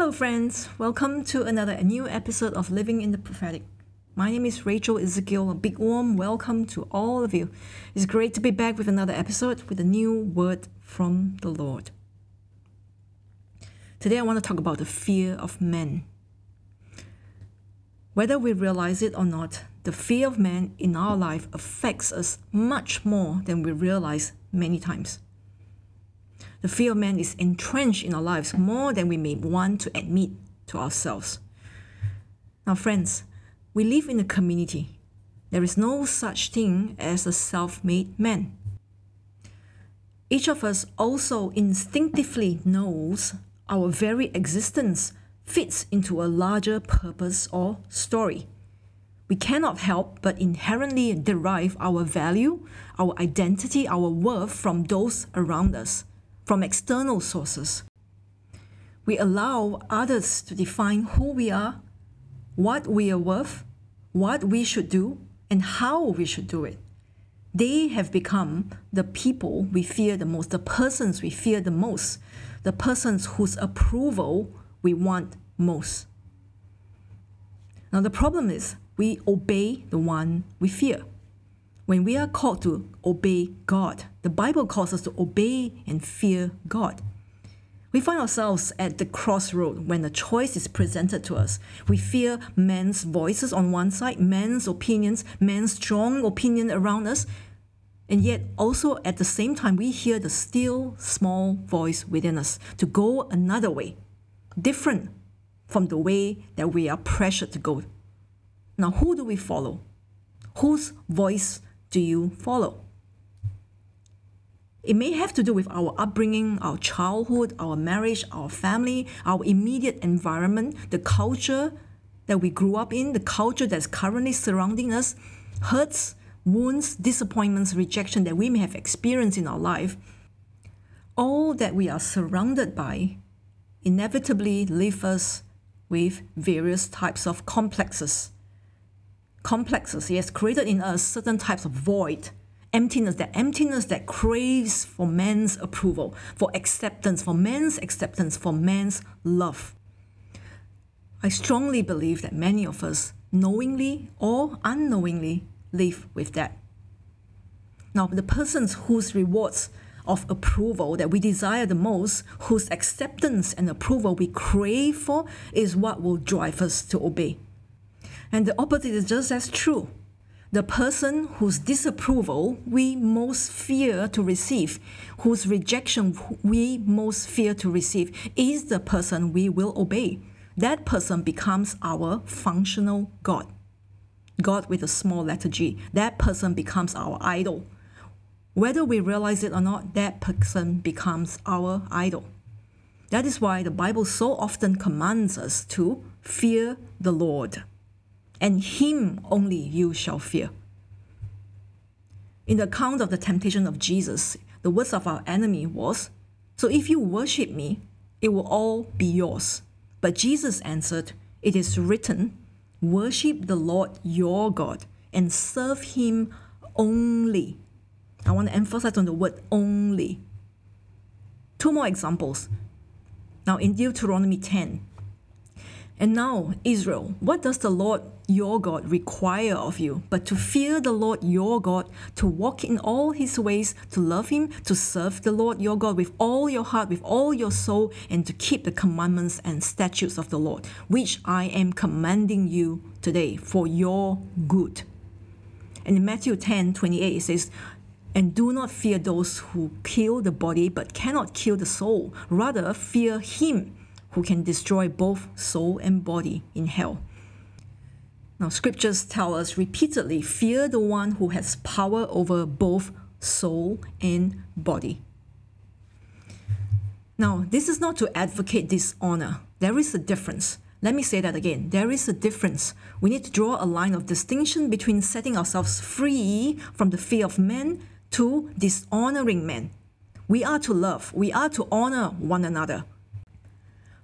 Hello friends, welcome to another new episode of Living in the Prophetic. My name is Rachel Ezekiel, a big warm welcome to all of you. It's great to be back with another episode with a new word from the Lord. Today I want to talk about the fear of man. Whether we realize it or not, the fear of man in our life affects us much more than we realize many times. The fear of man is entrenched in our lives more than we may want to admit to ourselves. Now friends, we live in a community. There is no such thing as a self-made man. Each of us also instinctively knows our very existence fits into a larger purpose or story. We cannot help but inherently derive our value, our identity, our worth from those around us, from external sources. We allow others to define who we are, what we are worth, what we should do, and how we should do it. They have become the people we fear the most, the persons we fear the most, the persons whose approval we want most. Now the problem is, we obey the one we fear. When we are called to obey God, the Bible calls us to obey and fear God. We find ourselves at the crossroad when a choice is presented to us. We fear man's voices on one side, man's opinions, man's strong opinion around us, and yet also at the same time we hear the still small voice within us to go another way, different from the way that we are pressured to go. Now who do we follow? Whose voice do you follow? It may have to do with our upbringing, our childhood, our marriage, our family, our immediate environment, the culture that we grew up in, the culture that's currently surrounding us, hurts, wounds, disappointments, rejection that we may have experienced in our life. All that we are surrounded by inevitably leave us with various types of complexes. Complexes, yes, created in us certain types of void, emptiness that craves for man's approval, for man's acceptance, for man's love. I strongly believe that many of us, knowingly or unknowingly, live with that. Now, the persons whose rewards of approval that we desire the most, whose acceptance and approval we crave for, is what will drive us to obey. And the opposite is just as true. The person whose disapproval we most fear to receive, whose rejection we most fear to receive, is the person we will obey. That person becomes our functional God. God with a small letter G. That person becomes our idol. Whether we realize it or not, that person becomes our idol. That is why the Bible so often commands us to fear the Lord. And him only you shall fear. In the account of the temptation of Jesus, the words of our enemy was, "So if you worship me, it will all be yours." But Jesus answered, "It is written, worship the Lord your God and serve him only." I want to emphasize on the word only. Two more examples. Now in Deuteronomy 10, "And now, Israel, what does the Lord your God require of you, but to fear the Lord your God, to walk in all his ways, to love him, to serve the Lord your God with all your heart, with all your soul, and to keep the commandments and statutes of the Lord, which I am commanding you today for your good." And in Matthew 10:28 it says, "And do not fear those who kill the body, but cannot kill the soul. Rather, fear him who can destroy both soul and body in hell." Now, scriptures tell us repeatedly, fear the one who has power over both soul and body. Now, this is not to advocate dishonor. There is a difference. Let me say that again. There is a difference. We need to draw a line of distinction between setting ourselves free from the fear of men to dishonoring men. We are to love. We are to honor one another.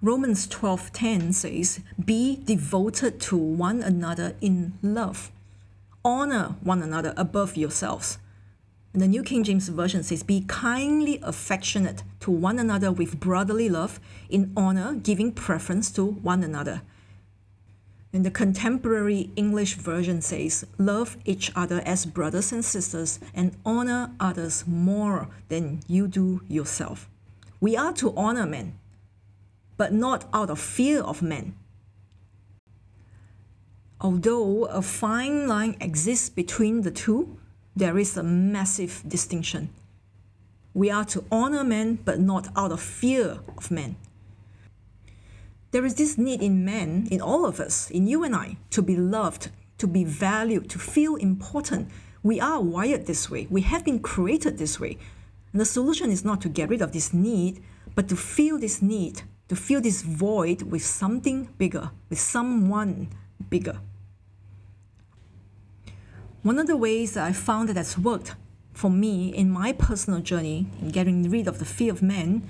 Romans 12:10 says, "Be devoted to one another in love. Honor one another above yourselves." And the New King James Version says, be kindly affectionate to one another with brotherly love, in honor, giving preference to one another. And the Contemporary English Version says, love each other as brothers and sisters, and honor others more than you do yourself. We are to honor men, but not out of fear of men. Although a fine line exists between the two, there is a massive distinction. We are to honor men, but not out of fear of men. There is this need in men, in all of us, in you and I, to be loved, to be valued, to feel important. We are wired this way. We have been created this way. And the solution is not to get rid of this need, but to fill this need, to fill this void with something bigger, with someone bigger. One of the ways that I found that has worked for me in my personal journey in getting rid of the fear of men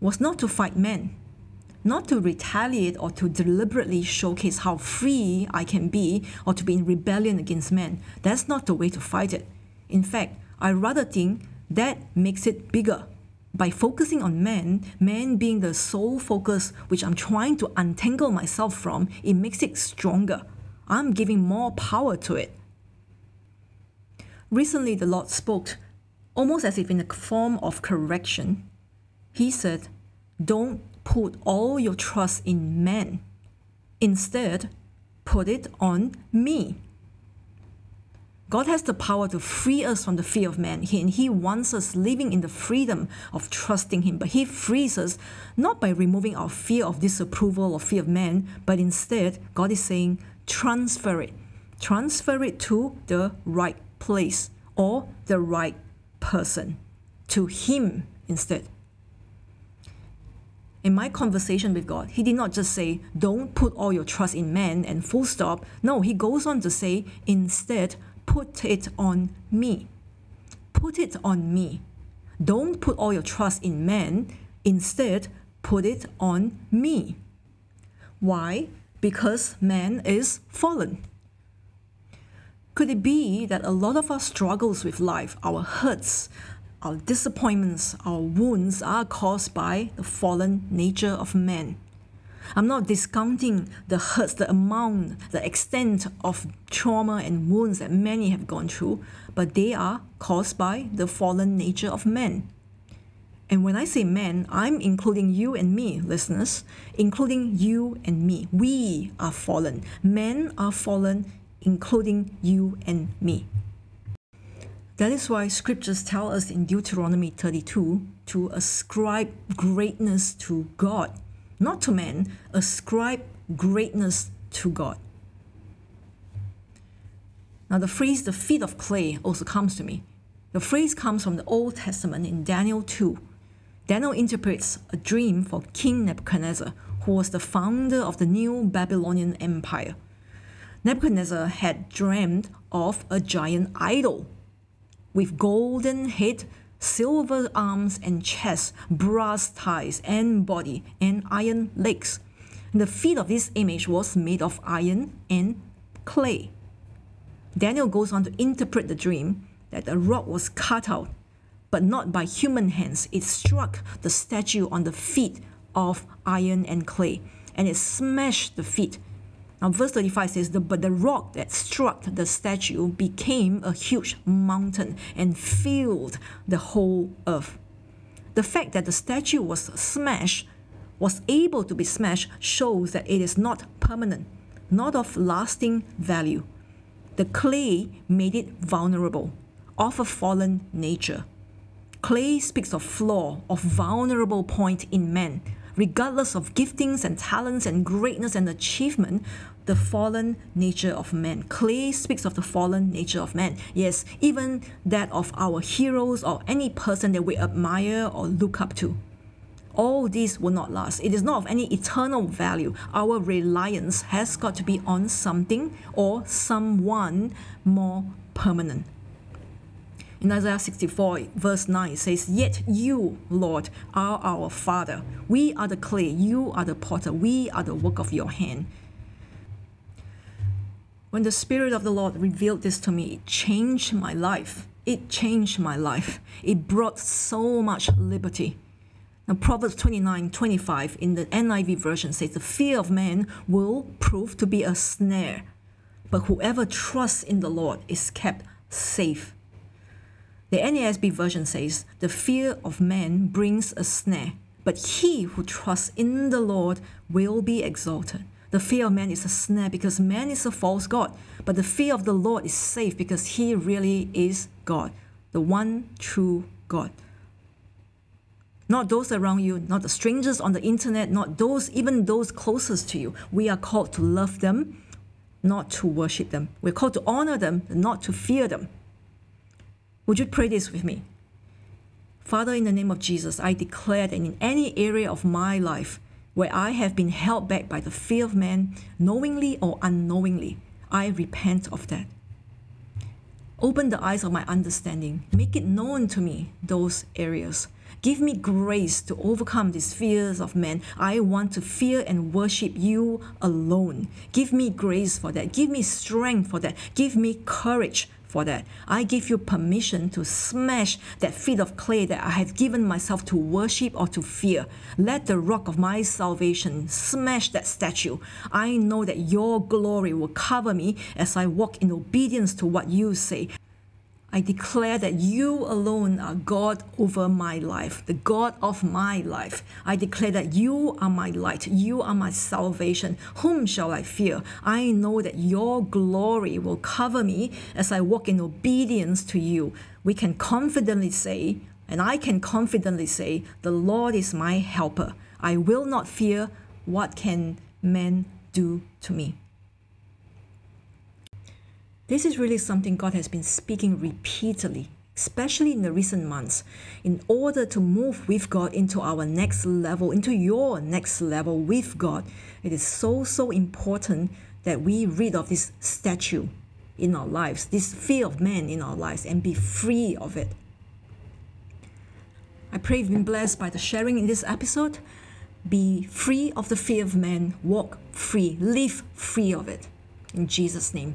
was not to fight men, not to retaliate or to deliberately showcase how free I can be or to be in rebellion against men. That's not the way to fight it. In fact, I rather think that makes it bigger. By focusing on men being the sole focus, which I'm trying to untangle myself from, it makes it stronger. I'm giving more power to it. Recently, the Lord spoke, almost as if in a form of correction. He said, don't put all your trust in men. Instead, put it on me. God has the power to free us from the fear of man, and He wants us living in the freedom of trusting Him. But He frees us not by removing our fear of disapproval or fear of man, but instead, God is saying, transfer it. Transfer it to the right place or the right person, to Him instead. In my conversation with God, He did not just say, don't put all your trust in man and full stop. No, He goes on to say, instead, put it on me. Put it on me. Don't put all your trust in man. Instead, put it on me. Why? Because man is fallen. Could it be that a lot of our struggles with life, our hurts, our disappointments, our wounds are caused by the fallen nature of man? I'm not discounting the hurts, the amount, the extent of trauma and wounds that many have gone through, but they are caused by the fallen nature of man. And when I say man, I'm including you and me, listeners, including you and me. We are fallen. Men are fallen, including you and me. That is why scriptures tell us in Deuteronomy 32 to ascribe greatness to God. Not to man, ascribe greatness to God. Now the phrase, the feet of clay, also comes to me. The phrase comes from the Old Testament in Daniel 2. Daniel interprets a dream for King Nebuchadnezzar, who was the founder of the new Babylonian Empire. Nebuchadnezzar had dreamt of a giant idol with golden head, silver arms and chest, brass thighs and body, and iron legs. And the feet of this image was made of iron and clay. Daniel goes on to interpret the dream that the rock was cut out, but not by human hands. It struck the statue on the feet of iron and clay, and it smashed the feet. Now, verse 35 says, but the rock that struck the statue became a huge mountain and filled the whole earth. The fact that the statue was able to be smashed, shows that it is not permanent, not of lasting value. The clay made it vulnerable, of a fallen nature. Clay speaks of flaw, of vulnerable point in man. Regardless of giftings and talents and greatness and achievement, the fallen nature of man. Clay speaks of the fallen nature of man. Yes, even that of our heroes or any person that we admire or look up to. All these will not last. It is not of any eternal value. Our reliance has got to be on something or someone more permanent. In Isaiah 64, verse 9 says, yet you, Lord, are our Father. We are the clay, you are the potter, we are the work of your hand. When the Spirit of the Lord revealed this to me, it changed my life. It changed my life. It brought so much liberty. Now, Proverbs 29:25 in the NIV version says, the fear of man will prove to be a snare, but whoever trusts in the Lord is kept safe. The NASB version says, the fear of man brings a snare, but he who trusts in the Lord will be exalted. The fear of man is a snare because man is a false god, but the fear of the Lord is safe because he really is God, the one true God. Not those around you, not the strangers on the internet, not those, even those closest to you. We are called to love them, not to worship them. We're called to honor them, not to fear them. Would you pray this with me? Father, in the name of Jesus, I declare that in any area of my life where I have been held back by the fear of man, knowingly or unknowingly, I repent of that. Open the eyes of my understanding. Make it known to me, those areas. Give me grace to overcome these fears of man. I want to fear and worship you alone. Give me grace for that. Give me strength for that. Give me courage for that. I give you permission to smash that feet of clay that I have given myself to worship or to fear. Let the rock of my salvation smash that statue. I know that your glory will cover me as I walk in obedience to what you say. I declare that you alone are God over my life, the God of my life. I declare that you are my light. You are my salvation. Whom shall I fear? I know that your glory will cover me as I walk in obedience to you. We can confidently say, and I can confidently say, the Lord is my helper. I will not fear what can man do to me. This is really something God has been speaking repeatedly, especially in the recent months, in order to move with God into our next level, into your next level with God. It is so, so important that we rid of this statue in our lives, this fear of man in our lives, and be free of it. I pray you've been blessed by the sharing in this episode. Be free of the fear of man. Walk free. Live free of it. In Jesus' name.